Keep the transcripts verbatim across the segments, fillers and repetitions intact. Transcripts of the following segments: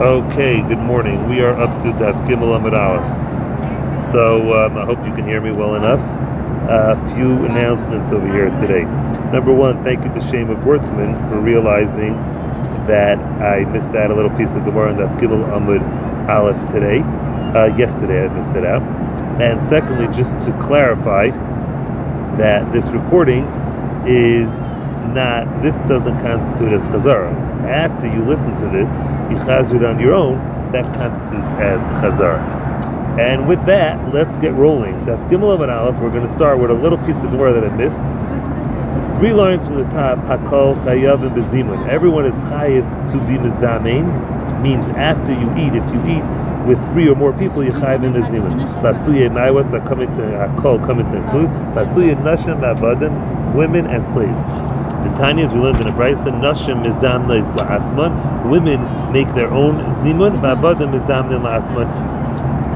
Okay, good morning. We are up to Daf Gimel Amud Aleph. So um, I hope you can hear me well enough. A uh, few announcements over here today. Number one, thank you to Shayma Gortzman for realizing that I missed out a little piece of Gemara on Daf Gimel Amud Aleph today. Uh, yesterday I missed it out. And secondly, just to clarify that this recording is not, this doesn't constitute as Chazara. After you listen to this, you chazur it on your own, that constitutes as Chazara. And with that, let's get rolling. Daf Gimel Amud Aleph, we're going to start with a little piece of Gemara that I missed. Three lines from the top, Hakol Chayav and Zimun. Everyone is chayav to be mizamein, means after you eat, if you eat with three or more people, you chayav and Zimun. Lasuye Maiwotz are coming to, Hakol coming to include, Lasuye Nashim Abadim, women and slaves. The Tanya, as we learned in the Brisa, Nashim mezamne is laatzman. Women make their own zimun. Abadim mezamne laatzman,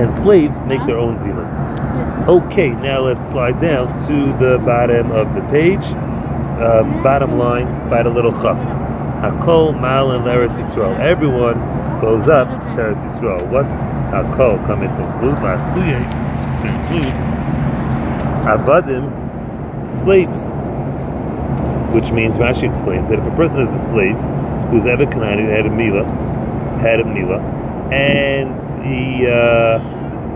and slaves make their own zimun. Okay, now let's slide down to the bottom of the page. Um, bottom line, by the little chaf. Hakol mal and l'eretz Yisrael. Everyone goes up to Eretz Yisrael. What's hakol coming to include? Lasuye to include abadim, slaves. Which means Rashi explains that if a person is a slave who's Eved Kohanim had a mila, had a mila, and he, uh,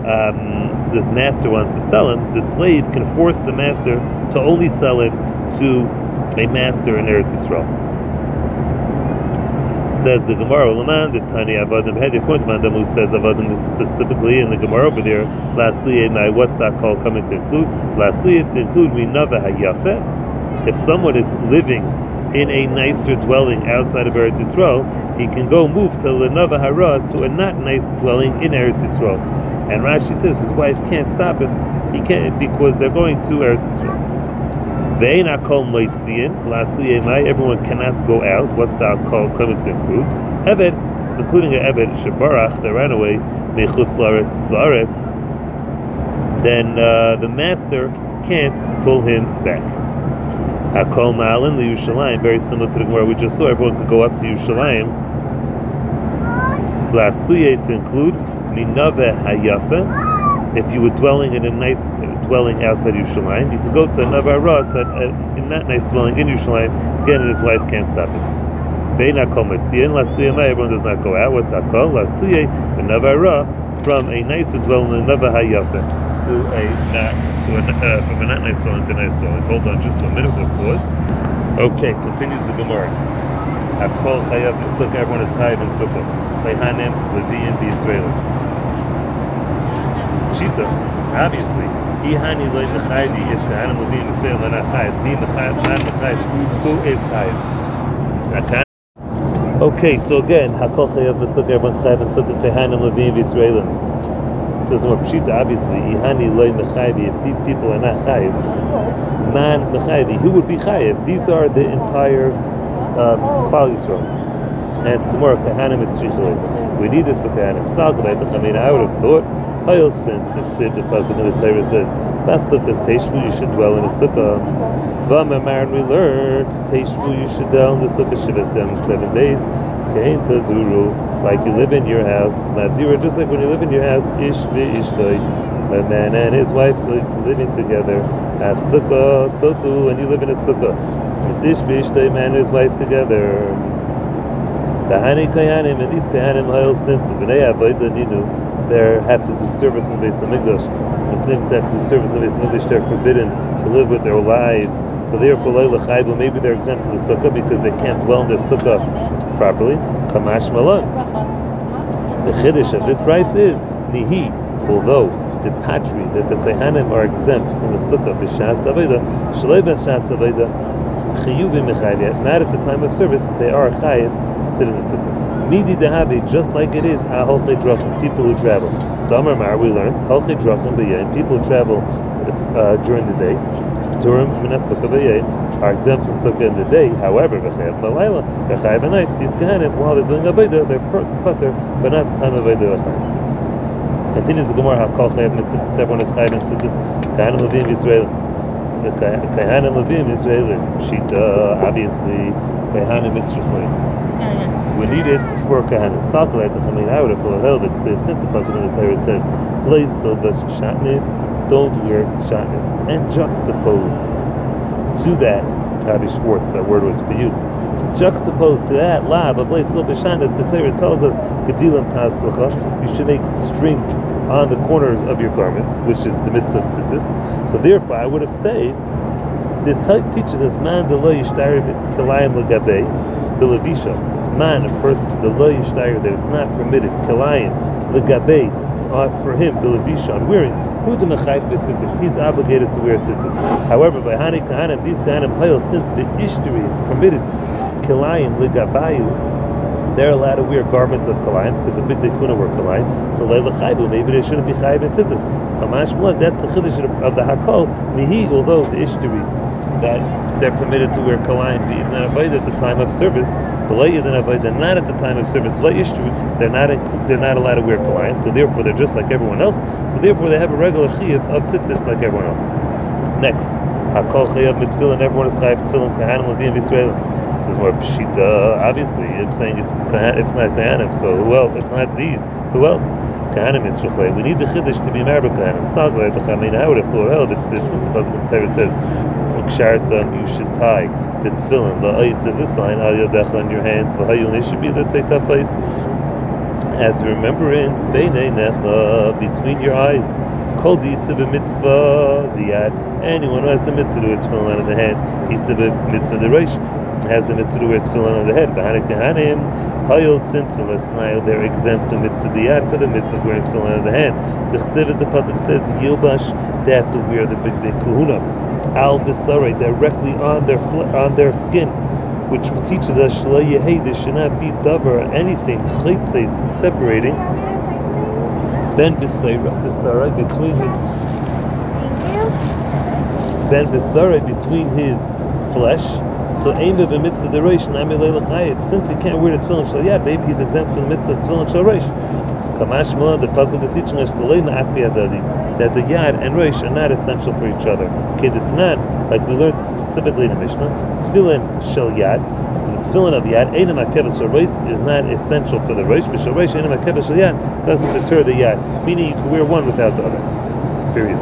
um, the master wants to sell him, the slave can force the master to only sell him to a master in Eretz Yisrael. Says the Gemara, Laman, the Tani Avadim had your point, Mandam, who says Avadim specifically in the Gemara over there, Lasuye Maiwotz, that call coming to include, Lasuye to include me nava Ha'yafah. If someone is living in a nicer dwelling outside of Eretz Yisrael, he can go move to Lenava Hara, to a not nice dwelling in Eretz Yisrael. And Rashi says his wife can't stop him. He can't, because they're going to Eretz Yisrael. They not call moitzian, lasuye mai. Everyone cannot go out. What's the call coming to include? Eved, it's including an Eved shebarach, the runaway, mechutz laaretz. Then uh, the master can't pull him back. Hakol Ma'alin the Yushalayim, very similar to the Gemara we just saw. Everyone can go up to Yushalayim. Lasuye to include minave Ha'yafah. If you were dwelling in a nice dwelling outside Yushalayim, you can go to another Ra, to a not nice dwelling in Yushalayim. Again, and his wife can't stop him. They not call Metzian Lasuye Mai. Everyone does not go out. What's Hakol Lasuye another Ra from a nicer dwelling in another Ha'yafah. To a not to an uh, from a not nice dwelling to a nice dwelling. Hold on, just one minute, we'll pause. Okay, continues the Gemara. Hakol Chayav and Sukkah. Everyone is Chayav and Sukkah. Kohanim, Leviim, the Yisraelim. Shita, obviously. Ihani loy mechaydi if the animal being Yisraelim are not Chayav. Be mechayav, not mechayav. Who is Chayav? Okay, so again, Hakol Chayav and Sukkah. Everyone's Chayav and Sukkah. Kohanim, Leviim, the Yisraelim. Says more pshita, obviously, ihani loy mechayvi. If these people are not chayiv, man mechayvi, who would be chayiv? These are the entire klal Yisrael. And says more kahanim it's shichlei. We need this for kahanim. I mean, I would have thought, hayol since except the pasuk in the Torah says, pasuk is teishvu, you should dwell in a sukkah. V'amar, and we learned teishvu, you should dwell in the sukkah shivasem seven days. Kain to duru. Like you live in your house, Madira, just like when you live in your house, Ishvi ishtoy, a man and his wife living together, have sukkah, so too, and you live in a sukkah. It's Ishvi ishtoy, man and his wife together. Tahani kayaanim, and these kayaanim hail since B'nei Abadim Ninu, they have to do service in the Beis HaMegdash. It seems that to do service in the Beis HaMegdash, they're forbidden to live with their wives. So therefore, maybe they're exempt from the sukkah because they can't dwell in their sukkah properly. Kamash Malon. The chiddush of this price is nihi, although the patri that the kohanim are exempt from the sukkah b'shas abayda, shalei b'shas abayda, chiyuvim mechayv. Not at the time of service, they are chayiv to sit in the sukkah. Midi dehavi, just like it is alchay drachon, people who travel. Damar mar, we learned alchay drachon b'yayin, people who travel uh, during the day. Turim minas sukkah b'yayin. Are exempt from sukkah in the day. However, v'chayav malayla, v'chayav at night. These kahanim, while they're doing abayda, they're putter, but not the time of abayda v'chayav. Continues the Gemara. Hakol chayav and tzitzis. Everyone is chayav and tzitzis. Kahanim leviim Yisraelim. Kahanim leviim Yisraelim. Pshita, obviously, kahanim mitzvah. would need it for Kohanim. I mean, I would have thought that since the pasuk in the Torah says, don't wear shatnez, and juxtaposed to that, Avi Schwartz, that word was for you, juxtaposed to that, la, but blaze silver shatnez, the Torah tells us, gedilam taslucha, you should make strings on the corners of your garments, which is the mitzvah of tzitzis. So therefore, I would have said, this type teaches us, man delay Ishtiri kelayim lagabay, bilavishan. Man, a person delay Ishtiri, that it's not permitted, kelayim lagabay, uh, for him, bilavishan, wearing. Who the mechayt b'tzitzis? He's obligated to wear tzitzis. However, by hani kahanim, these kahanim hail, since the Ishtiri is permitted, kelayim ligabayu, they're allowed to wear garments of kelayim because the big they couldn't wear kelayim. So leila chayvu, maybe they shouldn't be chayv in tzitzis. Chamash blood. That's the chiddush of the Hakol. Mihi, although the Ishtiri that they're permitted to wear kelayim, be in abayda at the time of service. They're not at the time of service. They're not. They're not allowed to wear kalayim. So therefore, they're just like everyone else. So therefore, they have a regular chiyuv of tzitzis like everyone else. Next, Hakol Chayav mitfilin. Everyone is chayav tefillin. Kohanim, Leviim, Yisraelim. This is more pshita. Obviously, I'm saying if it's kahan, if it's not kohanim, so who else? If it's not these, who else? Kohanim is shuflei. We need the chiddush to be married with kohanim. Salvei b'chamin. I would have thought, well, since the pasuk in the Torah says, "Ukshartam," you should tie the tefillin, the ice is a sign, al yadach, on your hands, v'hayun, it should be the teitaf ice. As remembrance, b'nei necha, between your eyes, kol d'isa b'mitzvah, the yad, anyone who has the mitzvah to wear tefillin on the hand, isa b'mitzvah the reish, has the mitzvah to wear tefillin on the head, v'hanei kahanim, hayul, since v'lasnayil, they're exempt from mitzvah the yad, for the mitzvah of wearing tefillin on the hand. T'chsev, as the pasuk says, yilbash, they have to wear the big day kahuna, al bisarei, directly on their fle- on their skin, which teaches us shlei yehei, there should not be davar anything chaytzeitz separating. Ben bisarei between his ben bisarei between his flesh. So aim of a mitzvah dereish nami leilchayev. Since he can't wear the tefillin shel yad, maybe he's exempt from the mitzvah tefillin shel reish. Kamashma, the pasuk is teaching us that the yad and reish are not essential for each other. Because it's not, like we learned specifically in the Mishnah, tefillin shel yad, the tefillin of yad, einam hakeves shel reish, is not essential for the reish, for shel reish, einam hakeves shel yad, doesn't deter the yad, meaning you can wear one without the other. Period.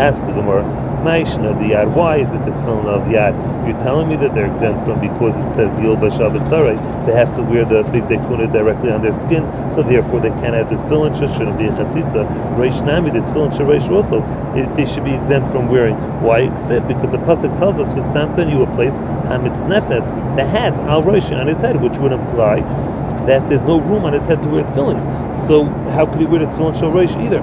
Ask the Gemara, Maishna the yad, why is it the tefillin of yad? You're telling me that they're exempt from, because it says Yilbash HaBetzarei, they have to wear the big dekuna directly on their skin, so therefore they can't have the tefillin, shouldn't be a chatzitza. Reish Nami, the tefillin Reish also, it, they should be exempt from wearing. Why exempt? Because the pasuk tells us, for Samtan you will place Hamitznefes, the hat, Al Reish, on his head, which would imply that there's no room on his head to wear tefillin. So how could he wear the tefillin Shal Reish either?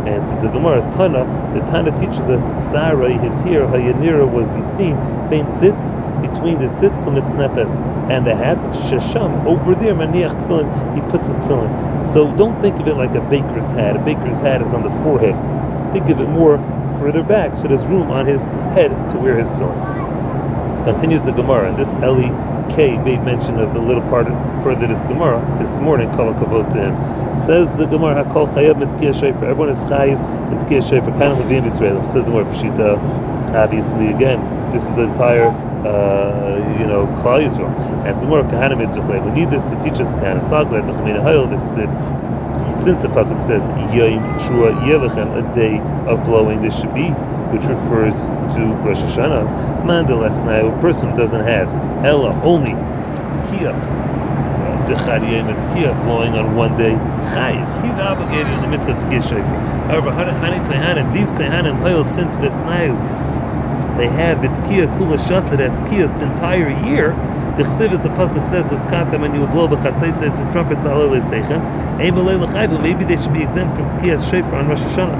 And says the Gemara, Tana, the Tana teaches us, Sarah, his hair, Hayanira, was be seen, bein zitz, between the zitz l'mitznefes, and the hat, Shasham, over there, Maniach Tfilin, he puts his tefillin. So don't think of it like a baker's hat. A baker's hat is on the forehead. Think of it more further back, so there's room on his head to wear his tefillin. Continues the Gemara, and this Eli K made mention of the little part further this Gemara this morning. Kol Kavod to him. Says the Gemara, Hakol Chayav Mitzkiya Shefer. Everyone is Chayav Mitzkiya Shefer. Kind of Leviim Yisraelim. Says the more Pshita. Obviously, again, this is entire uh, you know Klal Yisrael. And the more Kohanim Mitzvah. We need this to teach us Kohanim. Saglat the Chamina Hayil Vitzid. Since the pasuk says Yom Trua Yevachem, a day of blowing, this should be, which refers to Rosh Hashanah. Mandalasnai, a person who doesn't have Ella, only Tkiya, the Chadiyim Tkiya, blowing on one day, Chayiv. He's obligated in the midst of Tkiya Shayfer. However, Hanik Klehanim, these Klehanim hail since Vesnayu, they have Tkiya Kula Shasa, they have Tkiya's entire year. T'chsev, as the pasuk says, "V'tzkatam," and you will blow b'chatzeitzeis and trumpets alei leseichem. Ein b'lei l'chayvu. Maybe they should be exempt from tkiyas shefer on Rosh Hashanah.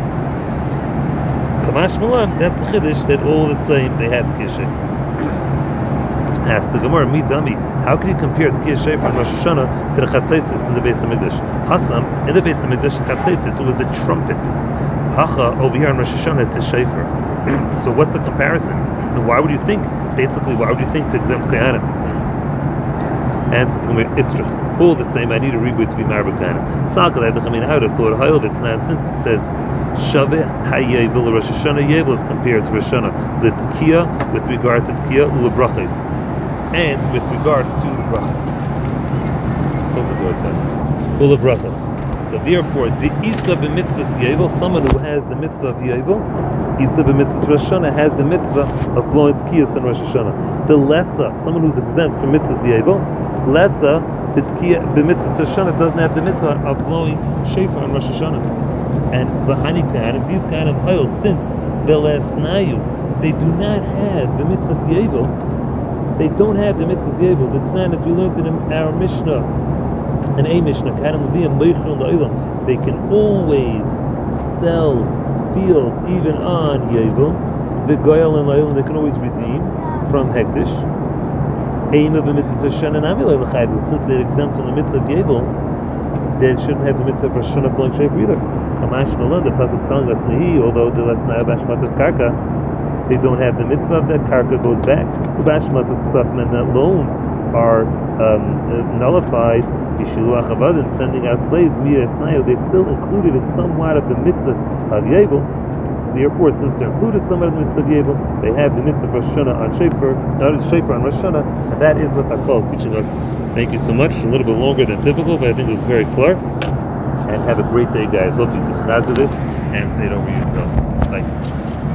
Kamash malam. That's the chiddush, that all the same they have tkiyas shefer. Ask the Gemara, "Mi dummy, how can you compare tkiyas shefer on Rosh Hashanah to the chatzeitzeis in the Beis HaMegdash?" Hasam, in the Beis HaMegdash, chatzeitzeis it was a trumpet. Hacha, over here on Rosh Hashanah it's a shefer. So what's the comparison? And why would you think? Basically, why would you think to exempt kayanim? And it's itzrich. All the same, I need a reboot to be married with Kohanim. Salkadaytachamina, I would have thought Hayel Vitznan, since it says Shaveh Hayei Vila Rosh Hashanah Yevel is compared to Rosh Hashanah Litzkiya with regard to Tzkiya Ulebrachis and with regard to Brachis. close the door, et cetera. Ula brachas. So therefore, the Isa b'mitzvah Yevel, someone who has the mitzvah of Yevel, Isa b'mitzvah Rosh Hashanah, has the mitzvah of blowing tkiyas on Rosh Hashanah. The Lessa, someone who's exempt from mitzvah Yevel, Lessa b'mitzvah Rosh Hashanah doesn't have the mitzvah of blowing shofar on Rosh Hashanah. And v'hani kayaanim, these kayaanim oil, since the Lesnayu, they do not have the mitzvah Yevel. They don't have the mitzvah Yevel. The Tnan, as we learned in our Mishnah, and a Mishnah, kayaanim Leviim meichron la'ilam. They can always sell fields even on Yevel. The goyal and la'ilam, they can always redeem from hektish. Eima b'mitzvah Hashanah namilei l'chayvel. Since they're exempt from the mitzvah of Yevel, they shouldn't have the mitzvah of Rosh Hashanah blowing shofar either. Hamash malon. The pasuk is telling us nahi. Although the lesnaya b'ashmatas karka, they don't have the mitzvah of that karka goes back. The bashmas is stuff and that loans are um, nullified. Yishiluach Abadim, sending out slaves, Mira Snayo, they're still included in somewhat of the mitzvahs of Yevel. So therefore, since they're included somewhat of the mitzvah of Yevel, they have the mitzvah of Rosh Hashanah on Shofar, not on Shofar on Rosh Hashanah, and that is what Hakol is teaching us. Thank you so much. A little bit longer than typical, but I think it was very clear. And have a great day, guys. Hope you can Chazur this and say it over yourself. Bye.